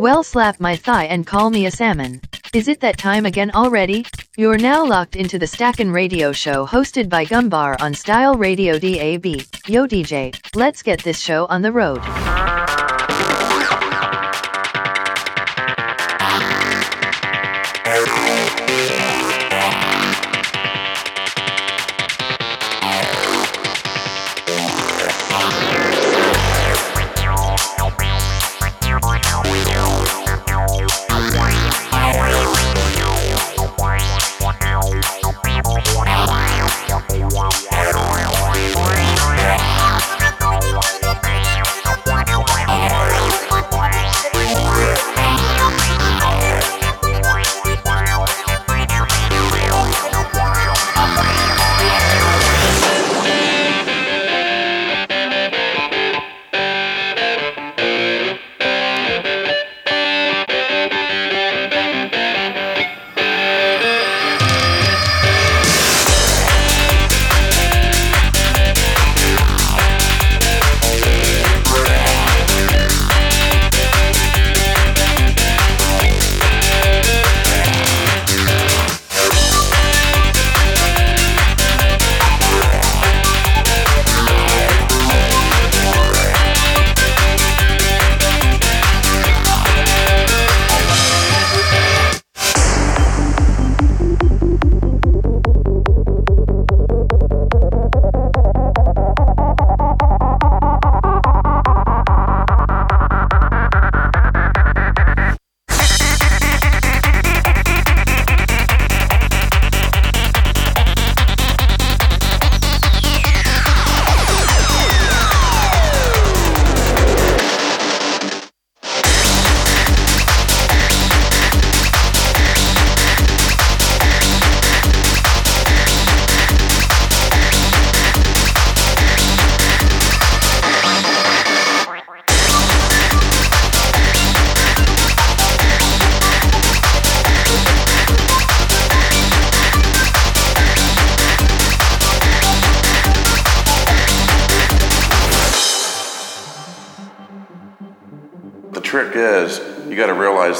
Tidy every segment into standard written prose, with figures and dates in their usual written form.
Well, slap my thigh and call me a salmon. Is it that time again already? You're now locked into the Stackin Radio Show hosted by Gumbar on Style Radio DAB. Yo DJ, let's get this show on the road.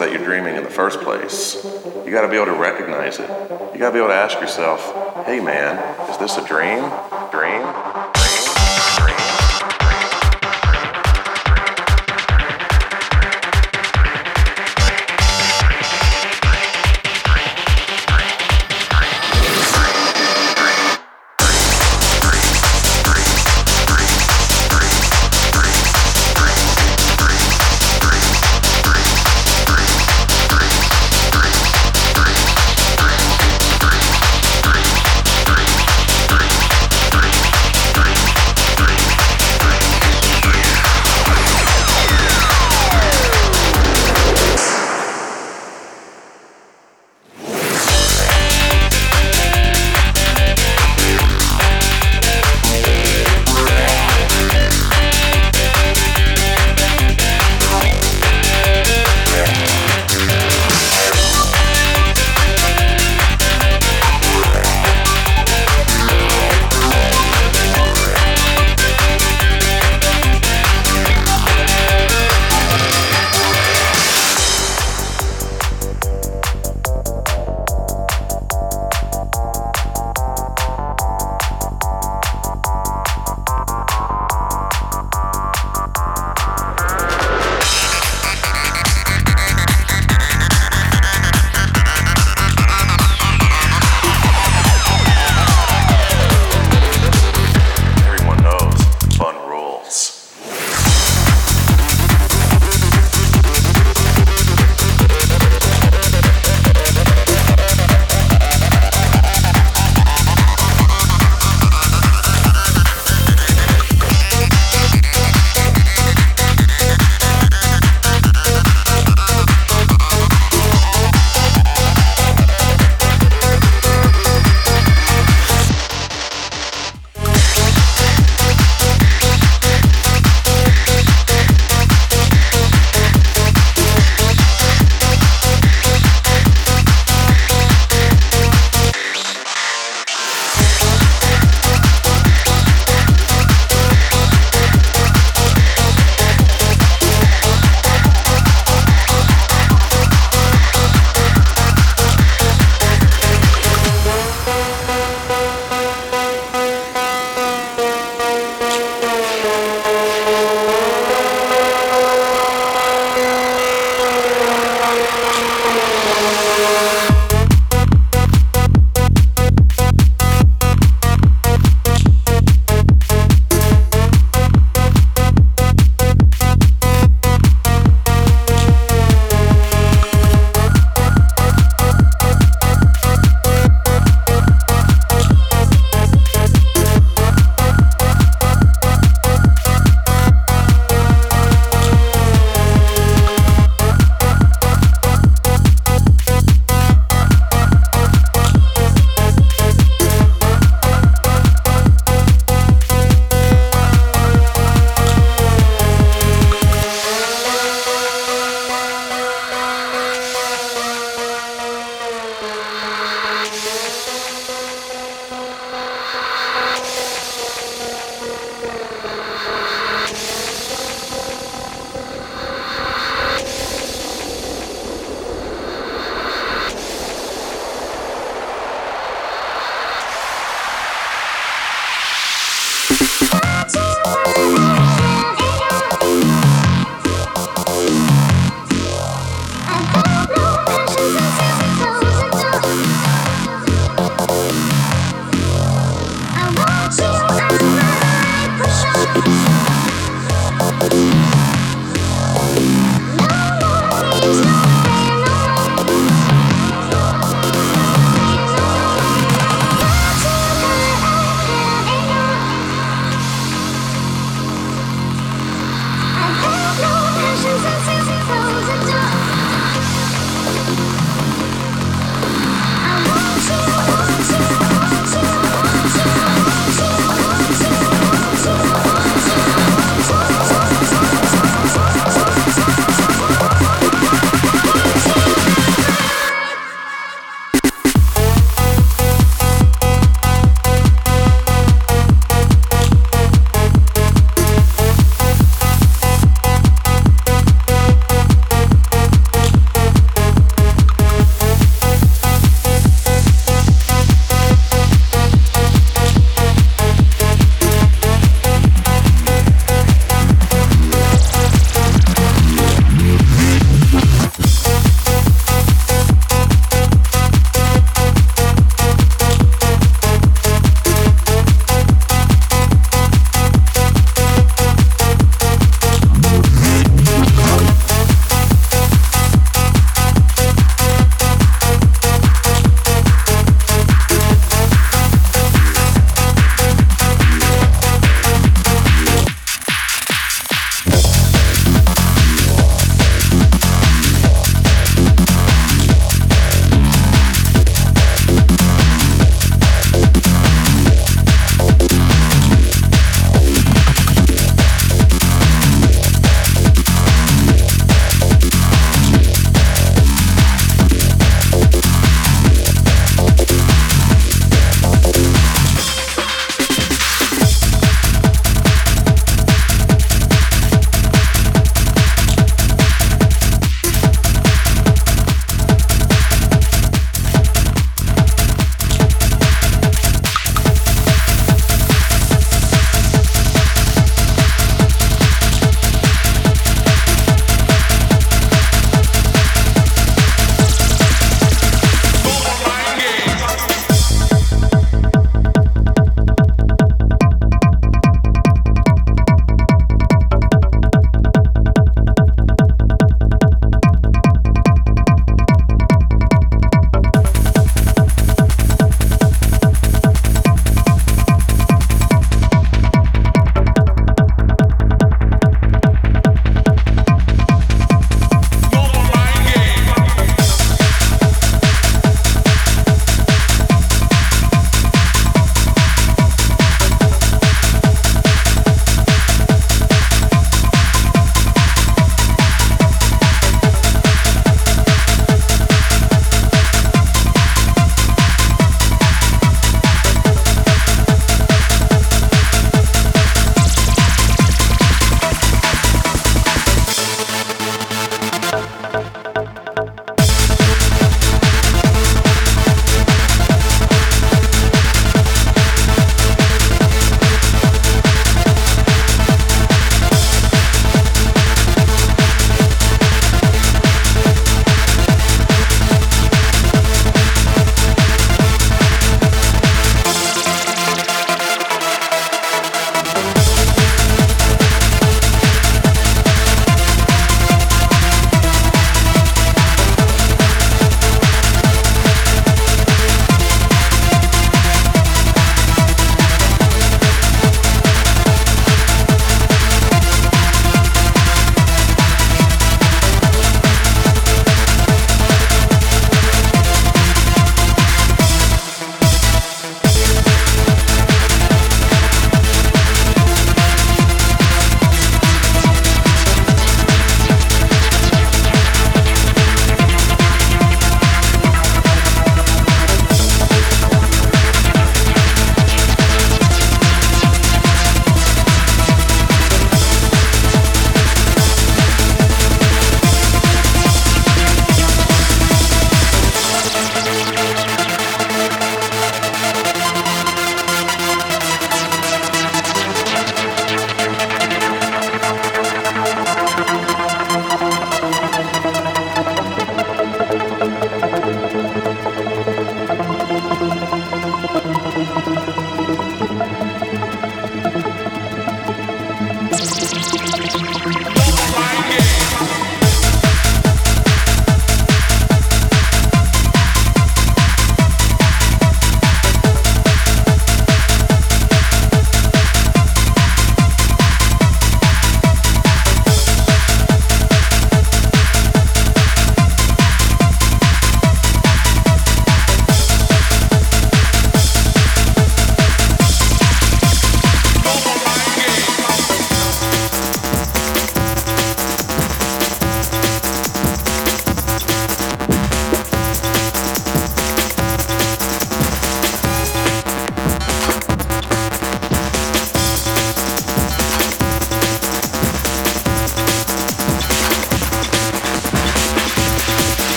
That you're dreaming in the first place. You got to be able to recognize it. You got to be able to ask yourself, hey man, is this a dream?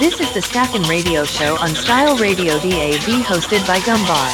This is the Stackin Radio Show on Style Radio DAB, hosted by Gumbar.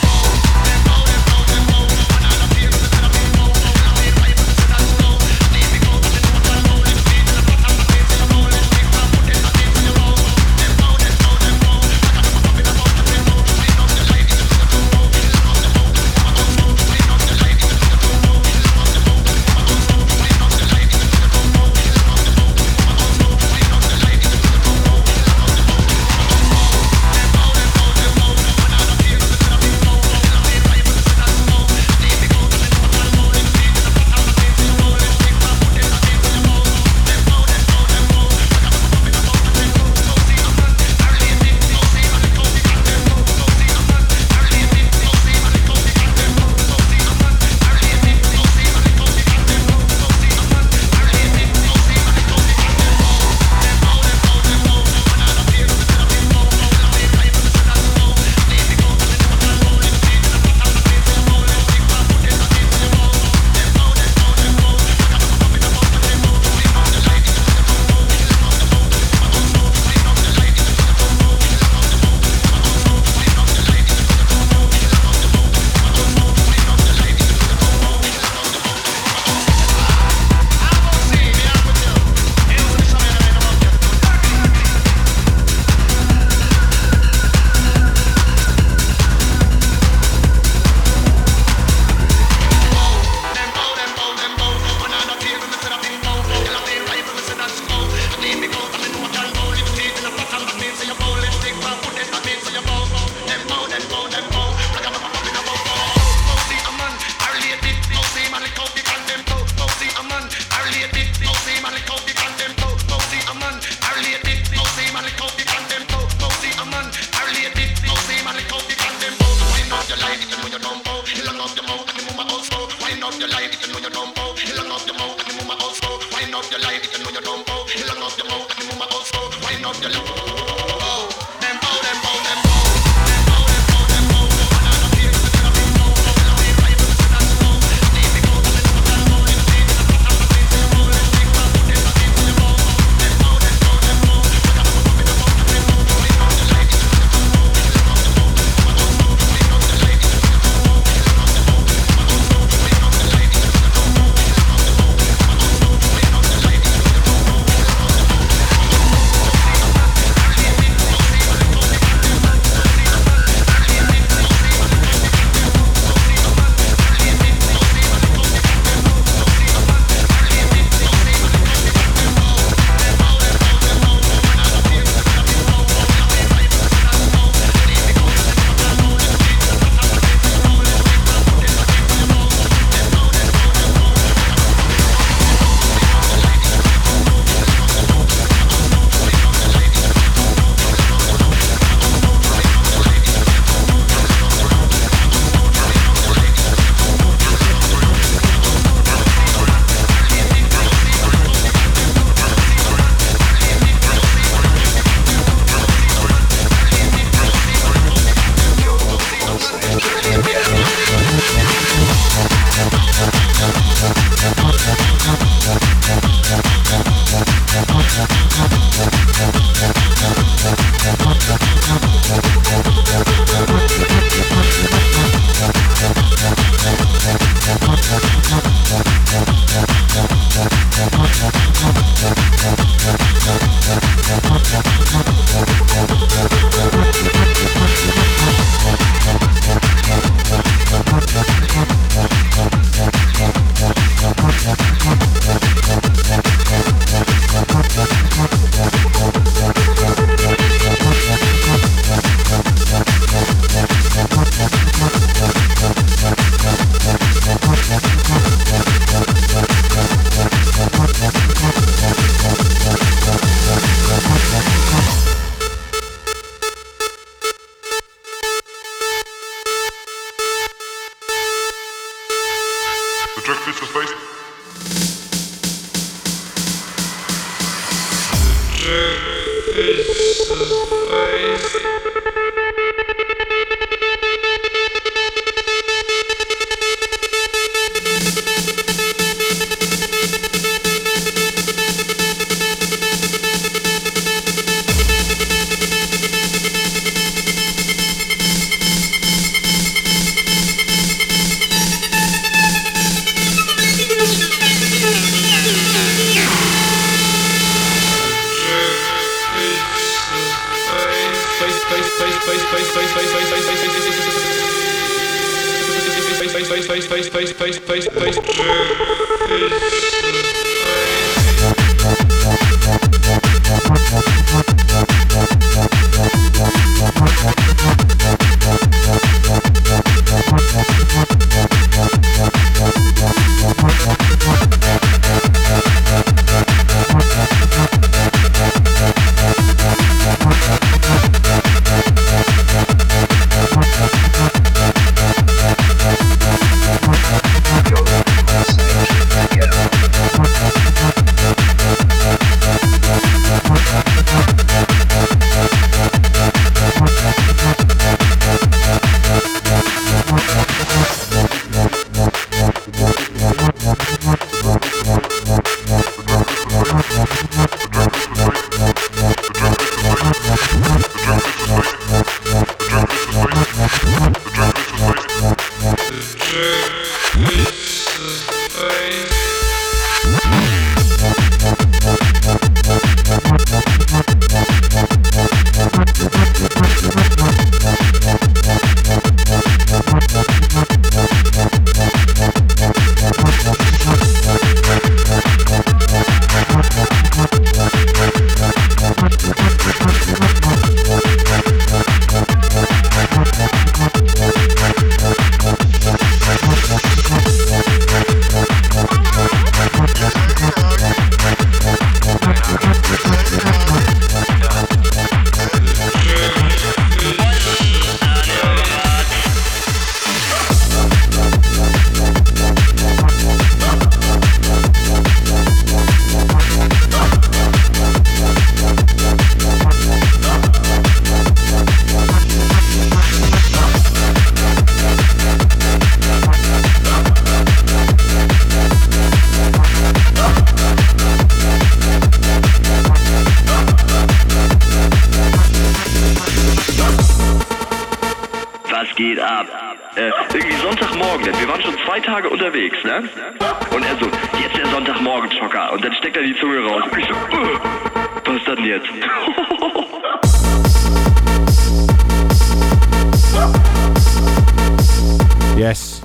Yes,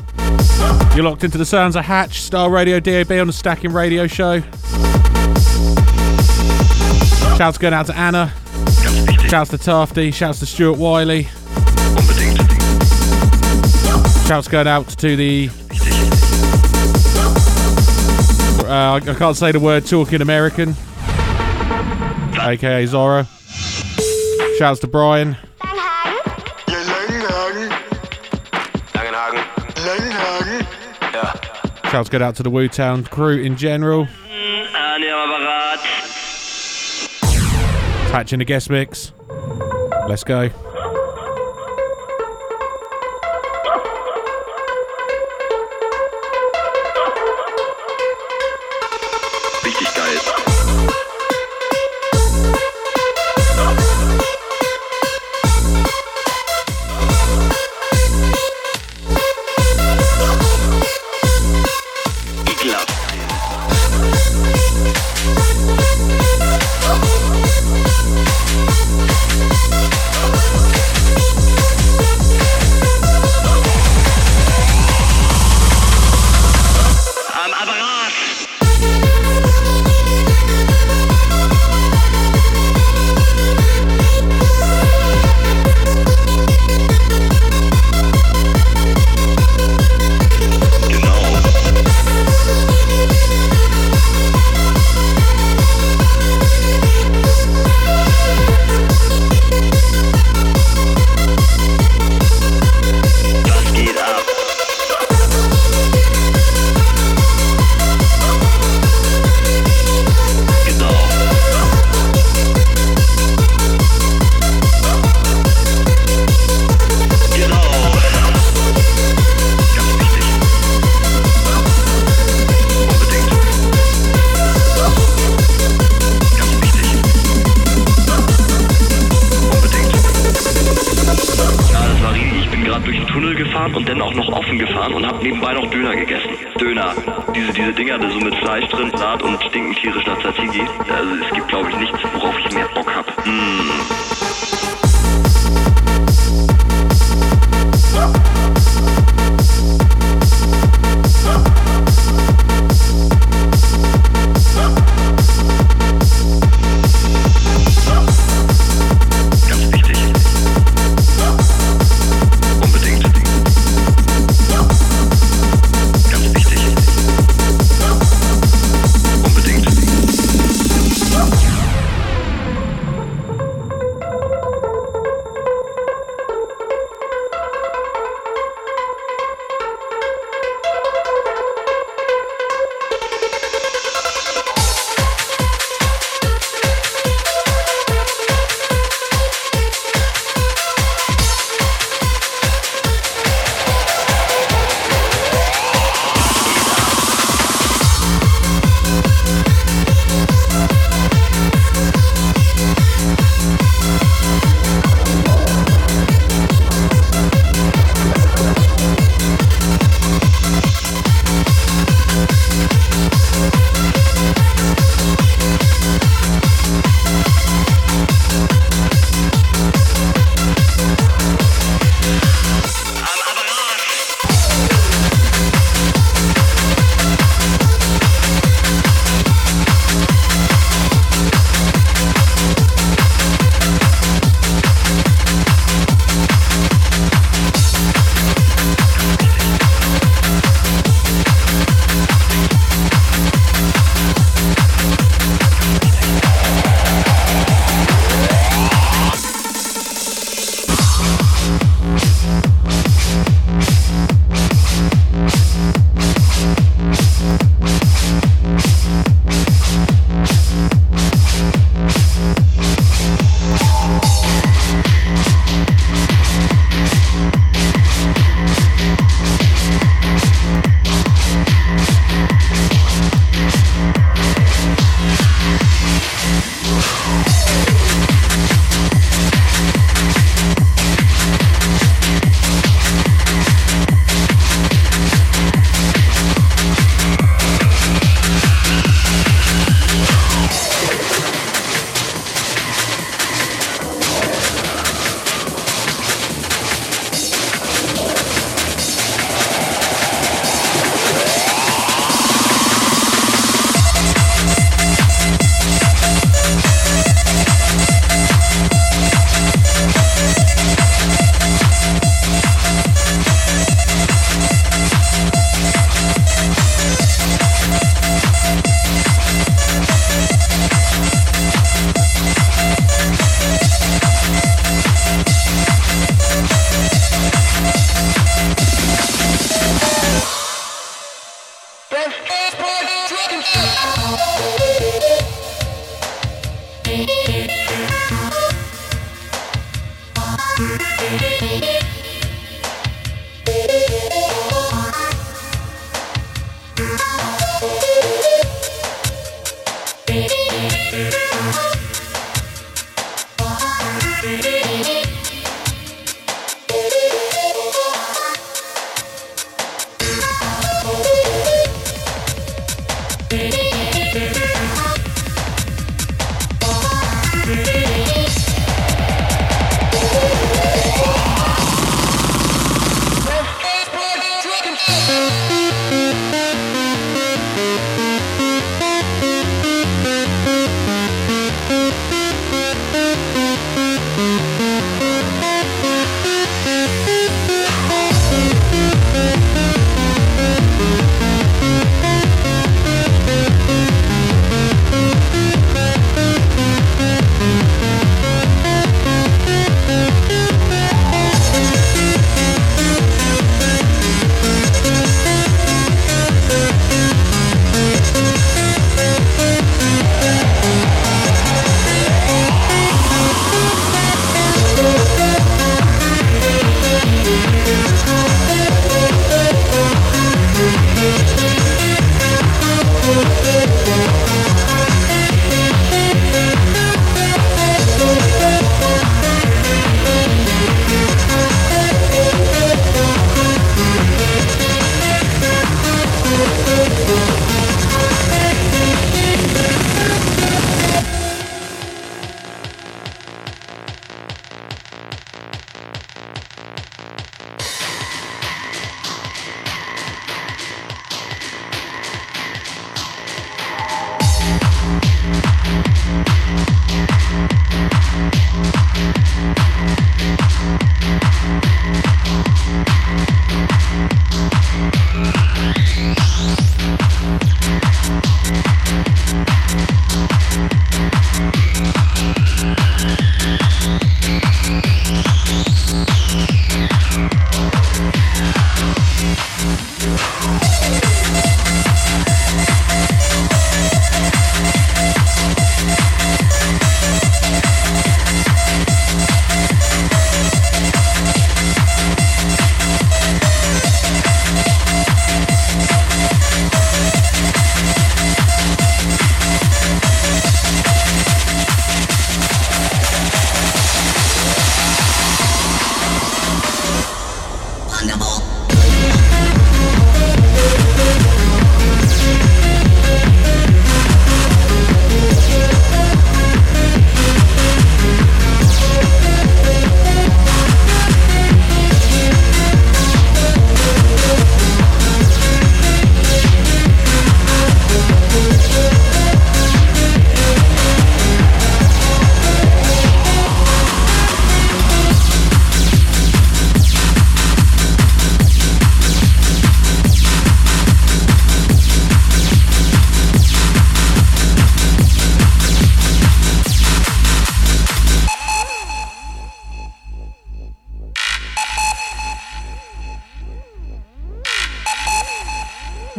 you're locked into the sounds of Hatch, Style Radio DAB on the Stackin Radio Show. Shouts going out to Anna, shouts to Tafty, shouts to Stuart Wiley, shouts going out to the I can't say the word talking American, aka Zora. Shouts to Brian. Shouts go out to the Wu Town crew in general. Attaching the guest mix. Let's go. Also es gibt glaube ich nichts, worauf ich mehr Bock habe.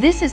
This is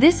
This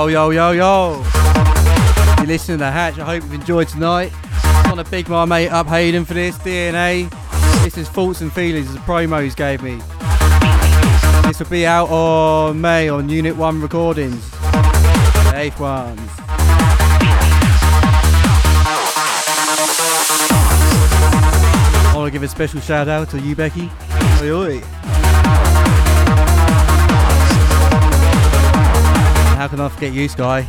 Yo, yo, yo, yo. You're listening to Hatch. I hope you've enjoyed tonight. I want to big my mate up Hayden for this, DNA. This is Thoughts and Feelings, the promo he's gave me. This will be out on May on Unit 1 Recordings. The 8th ones. I want to give a special shout out to you, Becky. Oi, oi. How can I forget you, Sky?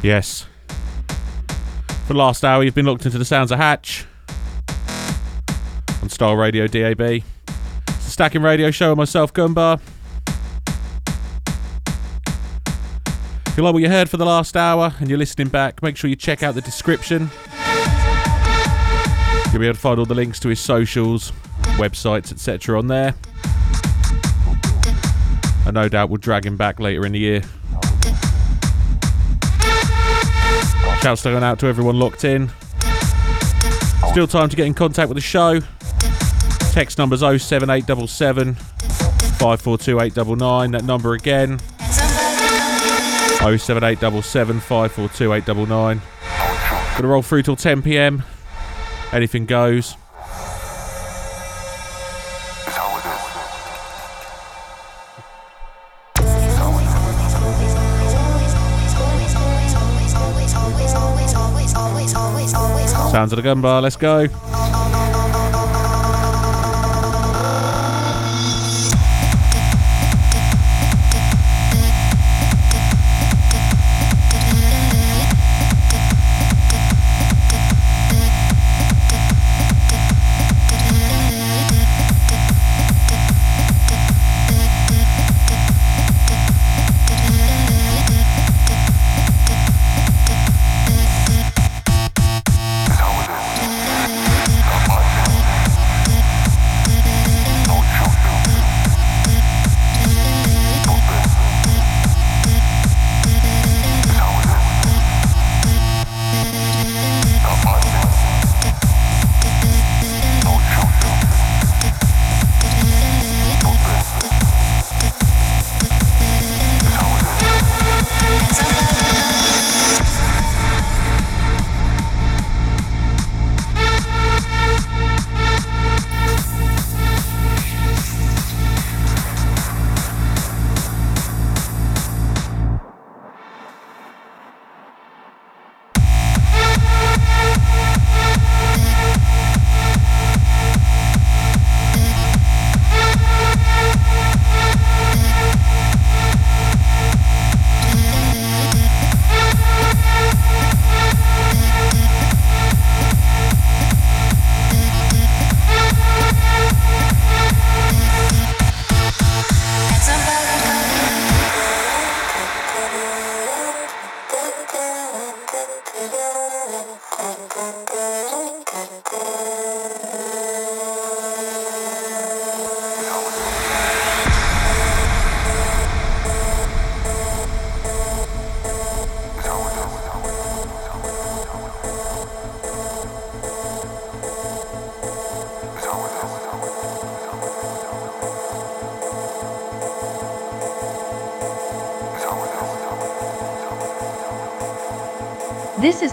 Yes. For the last hour, you've been locked into the sounds of Hatch on Style Radio DAB. It's the Stackin Radio Show with myself, Gumbar. If you like what you heard for the last hour and you're listening back, make sure you check out the description. You'll be able to find all the links to his socials, websites, etc. on there. And no doubt we'll drag him back later in the year. Shouts going out to everyone locked in. Still time to get in contact with the show. Text number's 07877 542899. That number again, 07877 542899. Gonna roll through till 10 PM. Anything goes. Sounds of the Gumbar, let's go. This is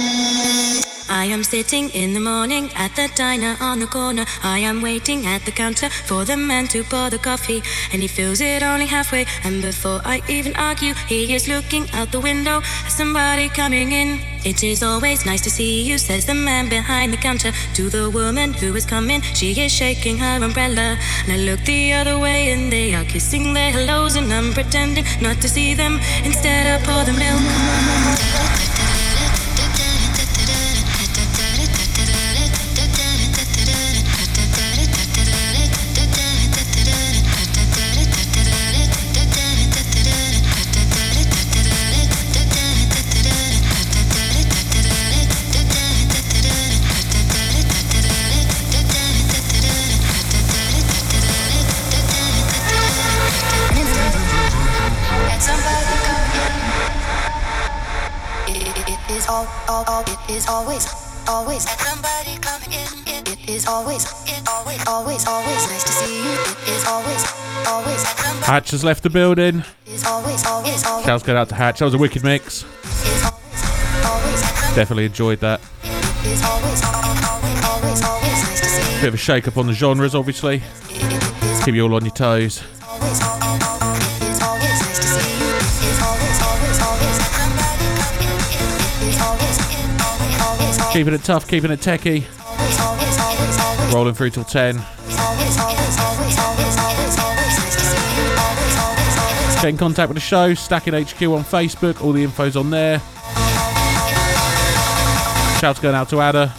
I am sitting in the morning at the diner on the corner. I am waiting at the counter for the man to pour the coffee, and he fills it only halfway. And before I even argue, he is looking out the window at somebody coming in. It is always nice to see you, says the man behind the counter to the woman who is coming. She is shaking her umbrella, and I look the other way, and they are kissing their hellos, and I'm pretending not to see them. Instead I pour the milk. Is always somebody coming in. It is always nice to see you. It is always Hatch has left the building. Shouts going out to Hatch. That was a wicked mix. Definitely enjoyed that. Bit of a shake up on the genres, obviously. Keep you all on your toes. Keeping it tough, keeping it techie. Rolling through till 10. Get in contact with the show, Stacking HQ on Facebook, all the info's on there. Shouts going out to Ada.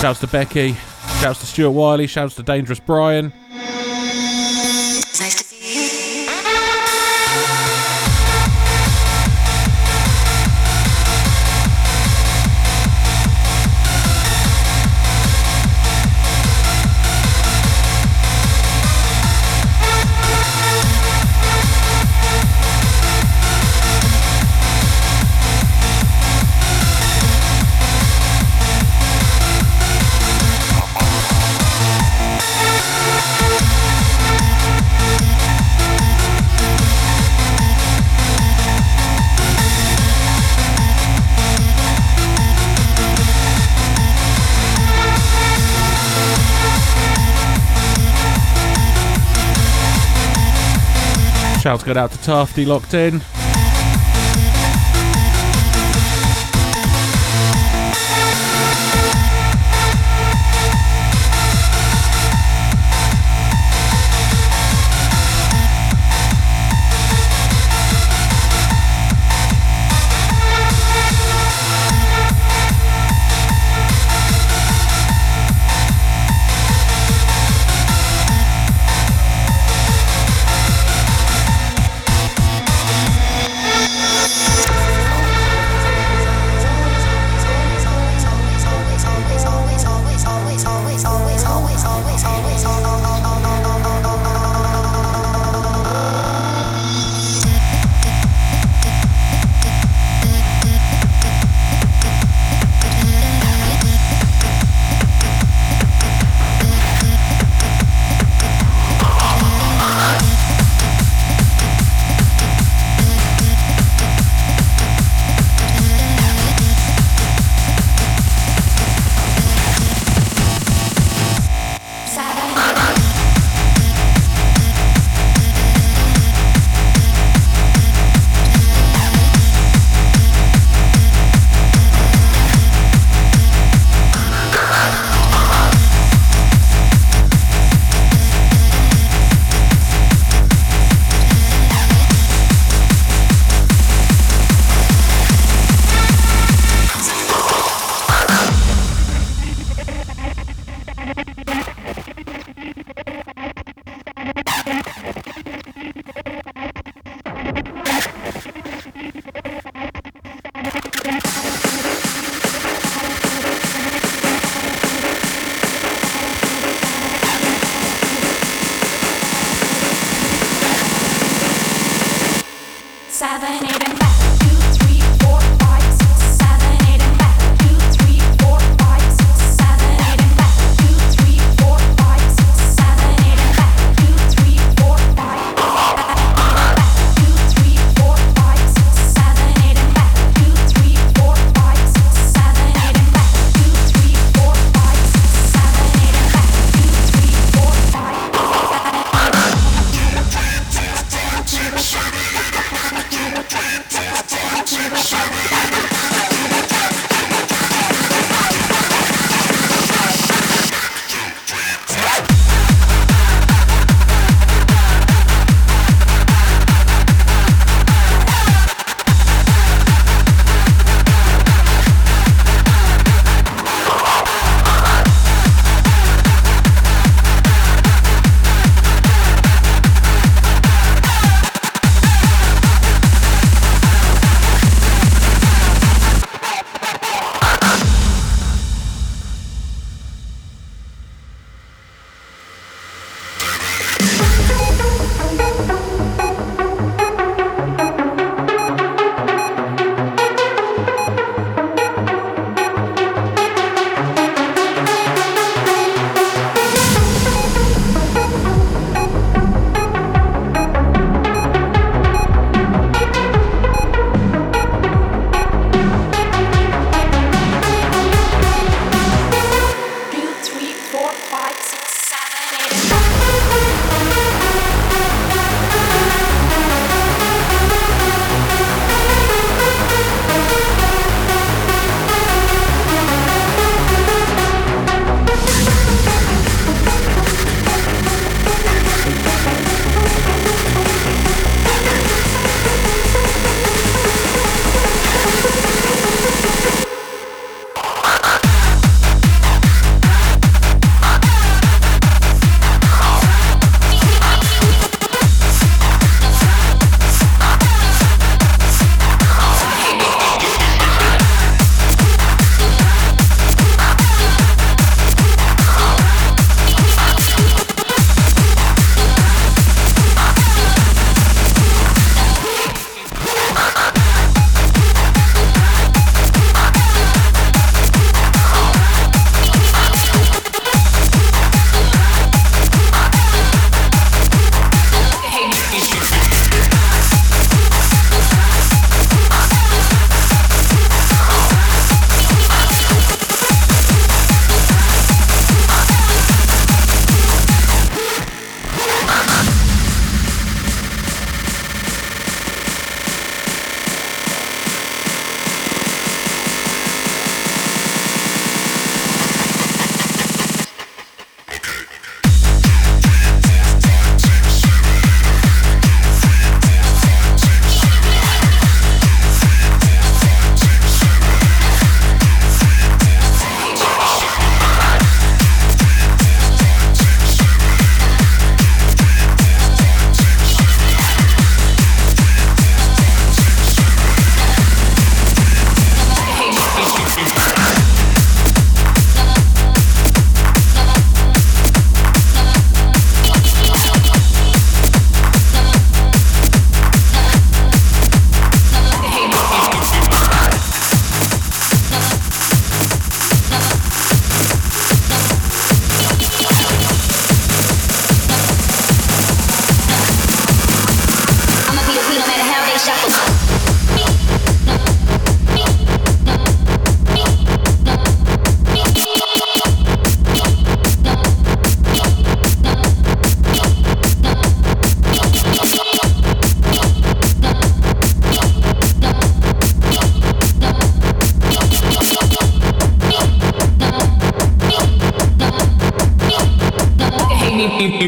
Shouts to Becky. Shouts to Stuart Wiley. Shouts to Dangerous Brian. Shouts going out to Tafty, locked in.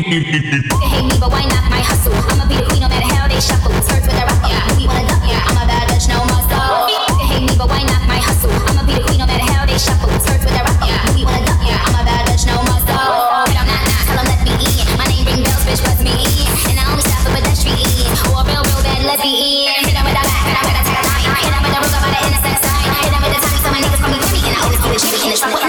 hate me, but why not my hustle? I'ma be the queen no matter how they shuffle. Skirts with a rock, yeah. We wanna duck, yeah. I'm a bad bitch, no muscle. Hate me, but why not my hustle? I'ma be the queen no matter how they shuffle. Skirts with a rock, yeah. We wanna duck, yeah. I'm a bad bitch, no muscle. But I'm not, tell 'em let me in. My name ring bells, bitch, was me in. And I only stop for pedestrian or a real, real bad lesbian. Hit 'em with a back, hit 'em with a tagline, hit 'em with a roof, I'm about to intercept sign. Hit 'em with a Tommy, so my niggas call me Jimmy, and I always keep it shitty in the trouble.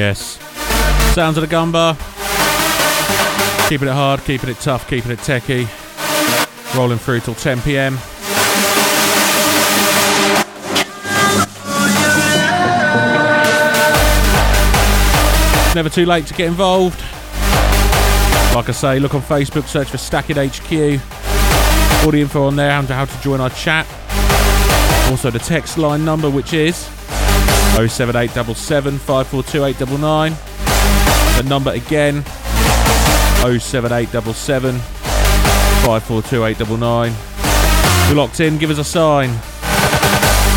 Yes. Sounds of the Gumbar. Keeping it hard, keeping it tough, keeping it techie. Rolling through till 10 p.m. It's never too late to get involved. Like I say, look on Facebook, search for Stacked HQ. All the info on there on how to join our chat. Also the text line number, which is 07877 542899. The number again, 07877 542899. You're locked in, give us a sign.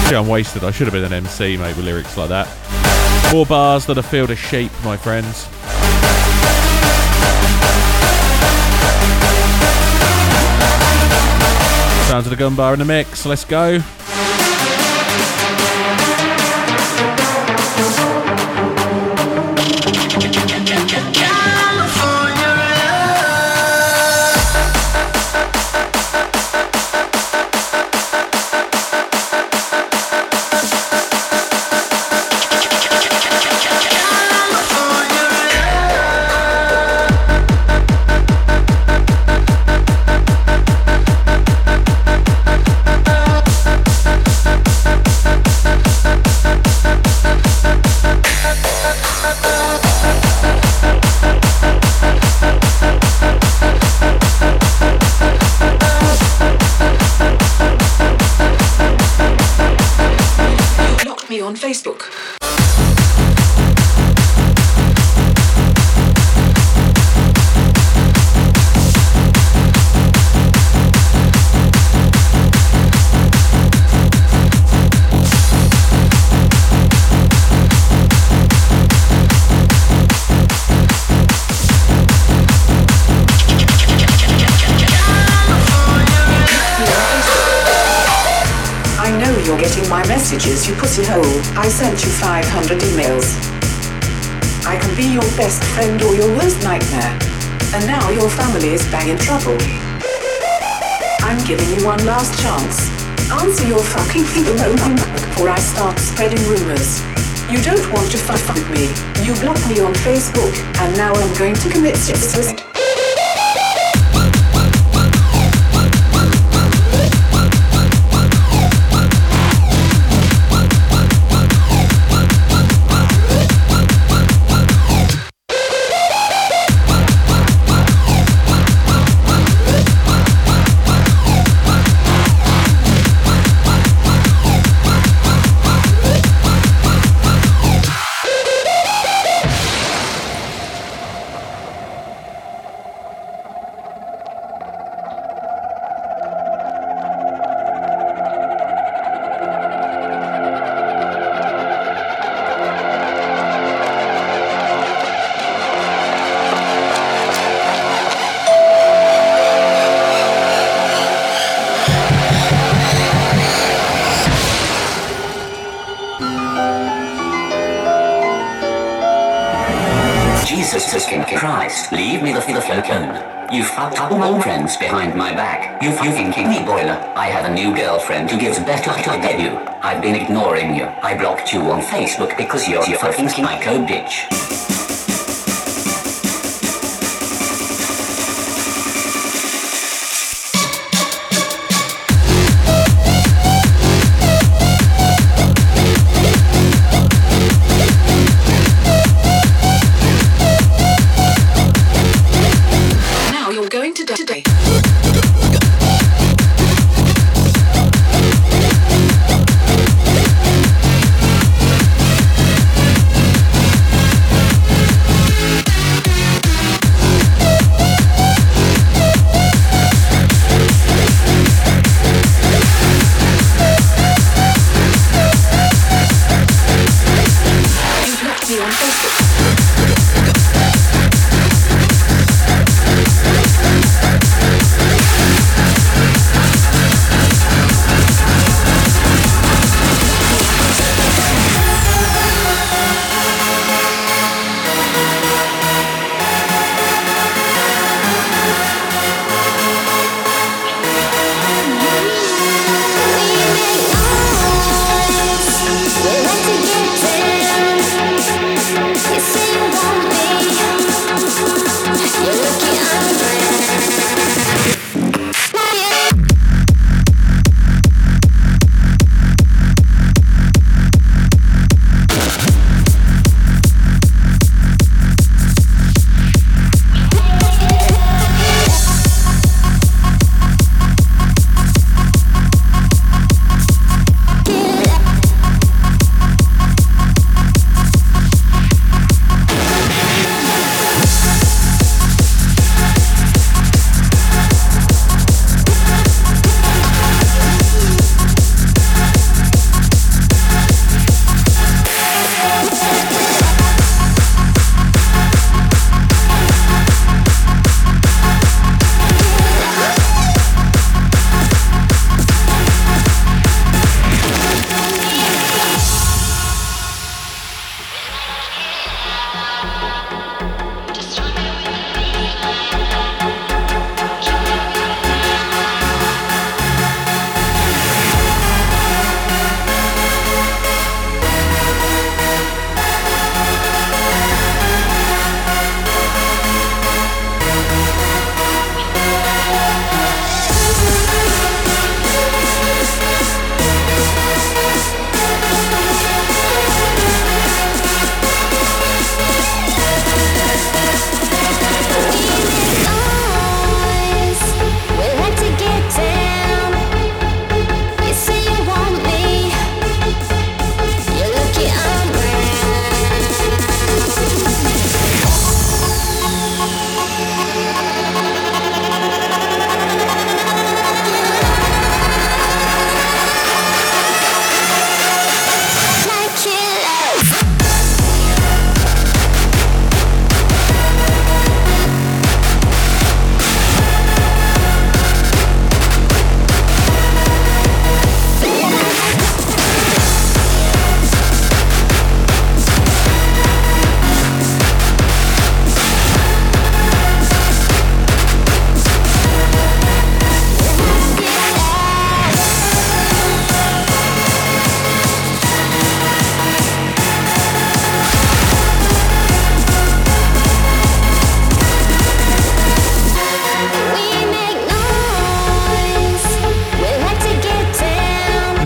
See, I'm wasted. I should have been an MC, mate, with lyrics like that. More bars than a field of sheep, my friends. Sounds of the Gumbar in the mix. Let's go. You pussy hole, I sent you 500 emails. I can be your best friend or your worst nightmare. And now your family is bang in trouble. I'm giving you one last chance. Answer your fucking phone or I start spreading rumors. You don't want to fuck with me. You blocked me on Facebook and now I'm going to commit suicide. Behind my back, you fucking kidney boiler. I have a new girlfriend who gives better to than you. I've been ignoring you. I blocked you on Facebook because you're a fucking psycho bitch.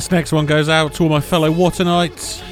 This next one goes out to all my fellow Watanites.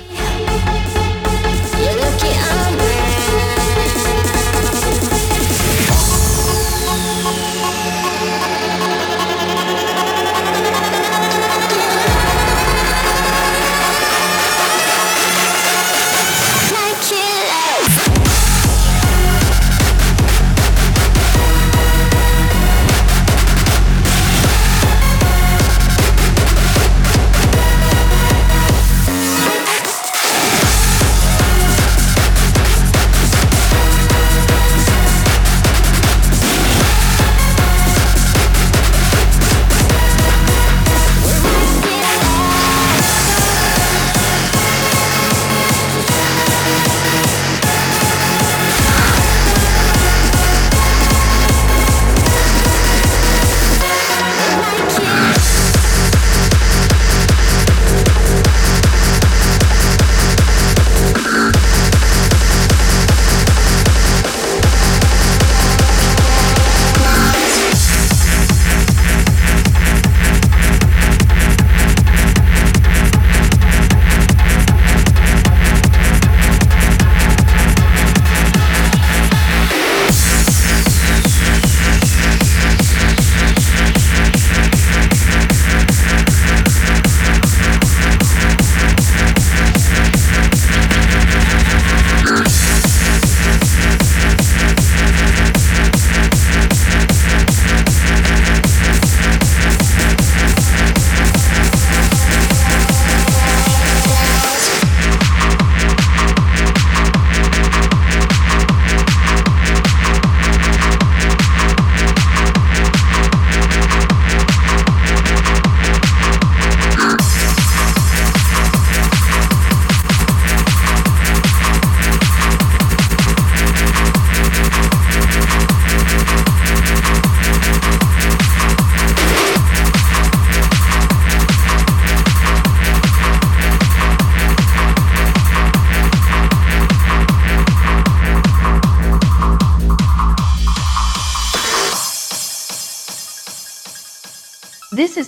This is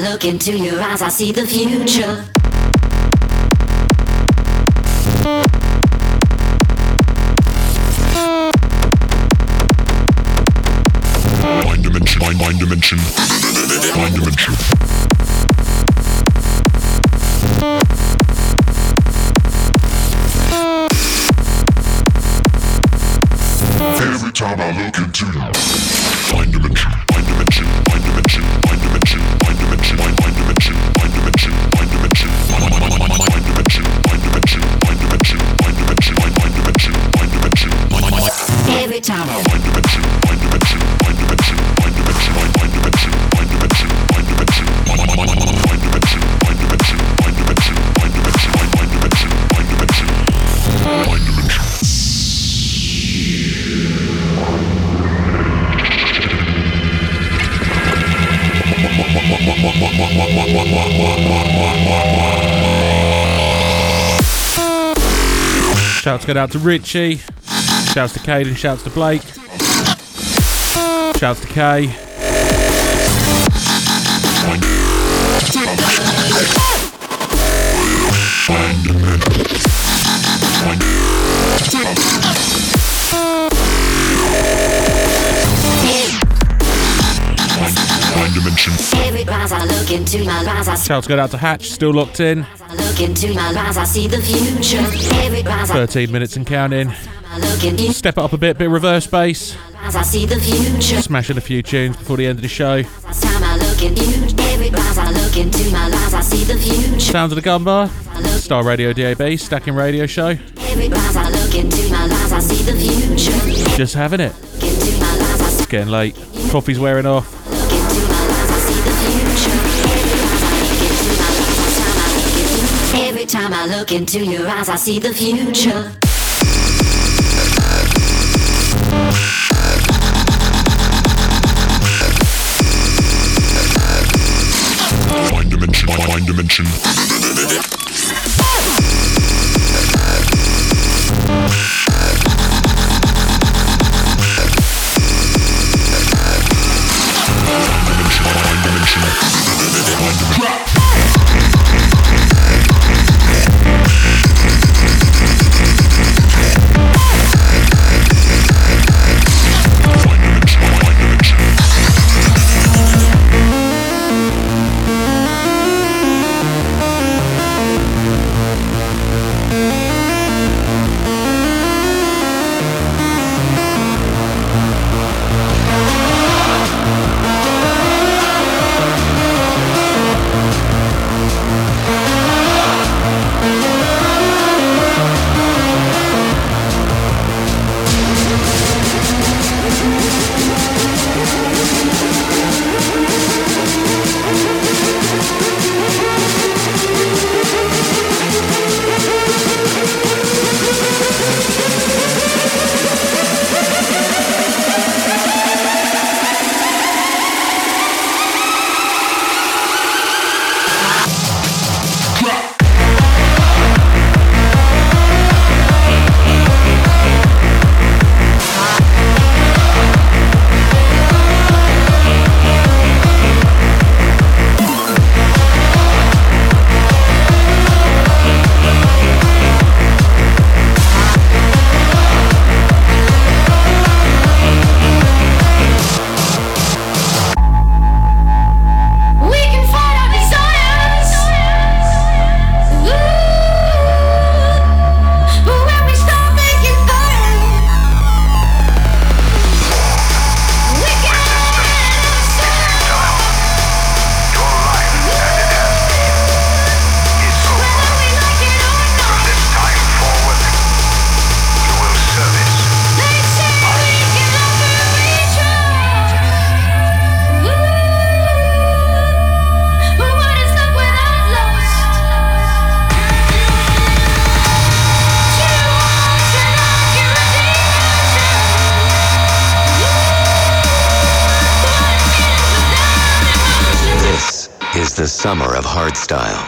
I look into your eyes, I see the future. Every time I look into you, find dimension, find dimension, find dimension, find dimension, find dimension, find dimension, find dimension, find dimension, find dimension, find dimension, find dimension, find dimension, find dimension, find dimension, find dimension. Every time I find dimension, find dimension, find dimension, find dimension, find dimension, find dimension, find dimension, find dimension, find dimension, find dimension, find dimension, find dimension, find dimension, find dimension, find dimension. Shouts go out to Richie, shouts to Caden, shouts to Blake, shouts to Kay. Shouts go out to Hatch, still locked in. 13 minutes and counting. Step it up a bit reverse bass. Smashing a few tunes before the end of the show. Sounds of the Gumbar, Style Radio DAB, Stackin Radio Show. Just having it. It's getting late. Coffee's wearing off. Every time I look into your eyes, I see the future. Find dimension, find dimension. The summer of hardstyle.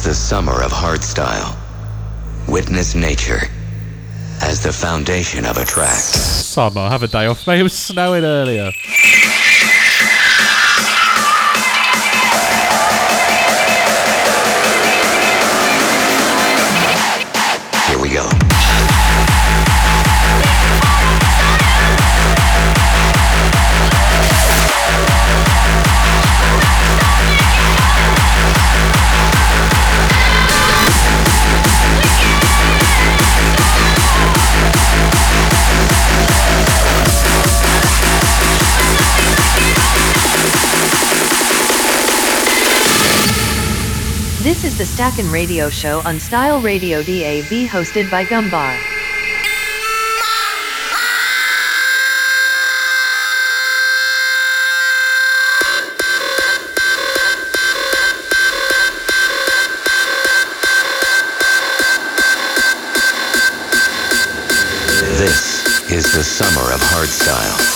is the summer of hardstyle. Witness nature as the foundation of a track. Summer, have a day off, mate. It was snowing earlier. This is the Stackin Radio Show on Style Radio DAB, hosted by Gumbar. This is the summer of hardstyle.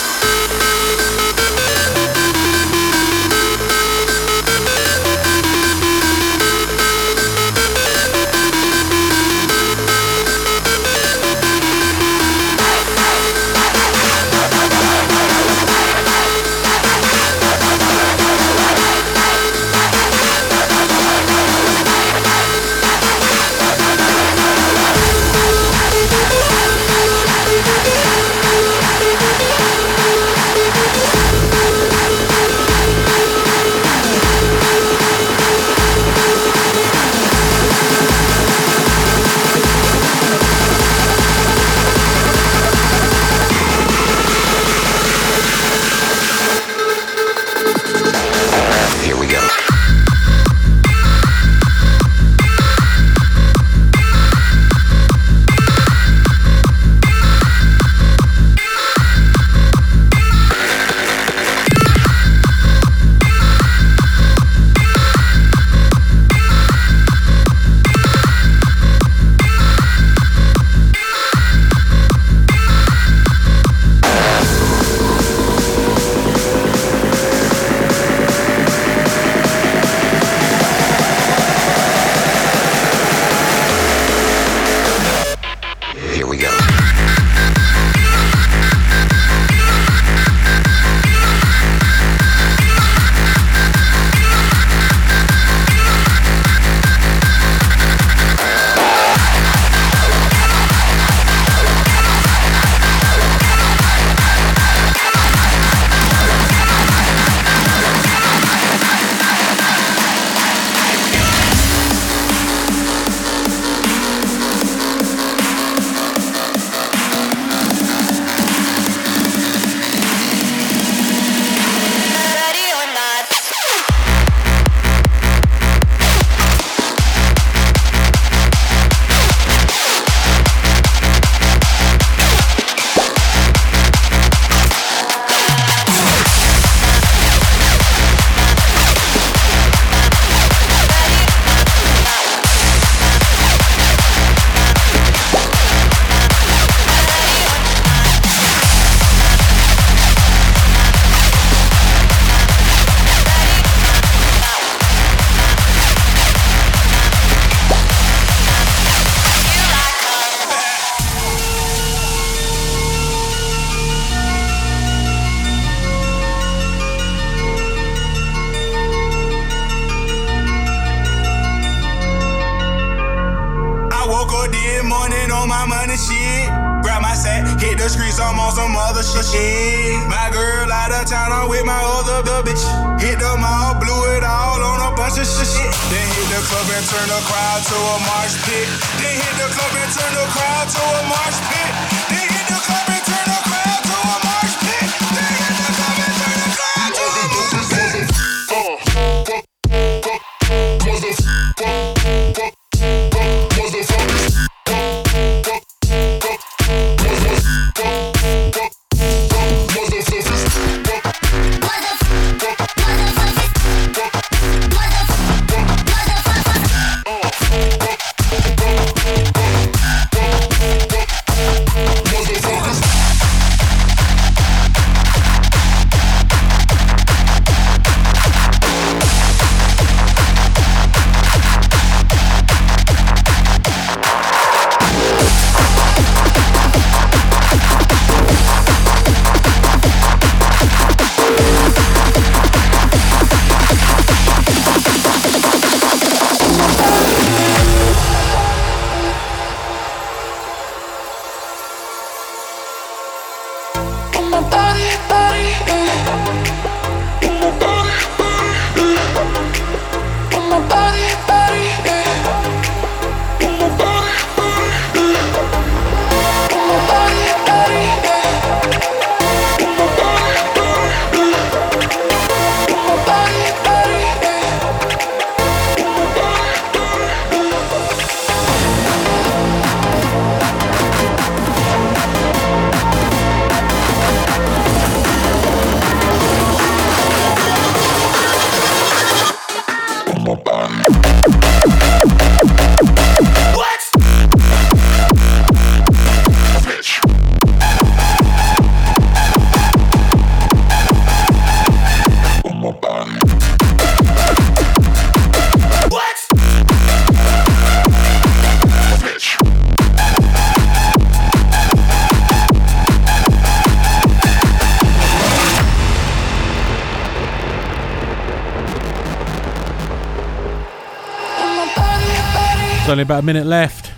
Only about a minute left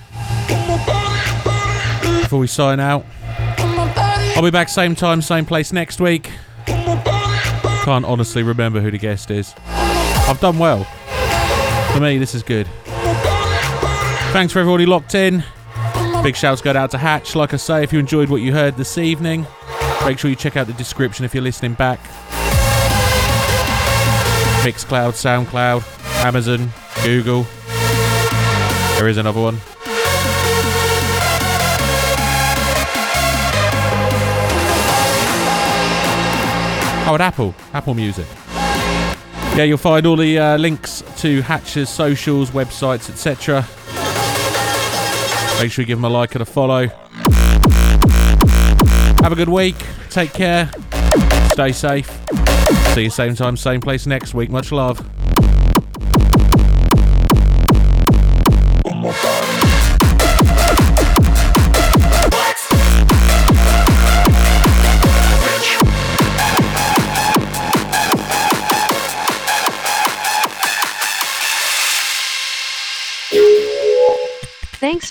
before we sign out. I'll be back same time, same place next week. Can't honestly remember who the guest is. I've done well. For me, this is good. Thanks for everybody locked in. Big shouts go out to Hatch. Like I say, if you enjoyed what you heard this evening, make sure you check out the description if you're listening back. Mixcloud, Soundcloud, Amazon, Google. There is another one. Oh, and Apple Music. Yeah, you'll find all the links to Hatch's socials, websites, etc. Make sure you give them a like and a follow. Have a good week. Take care. Stay safe. See you same time, same place next week. Much love. Thanks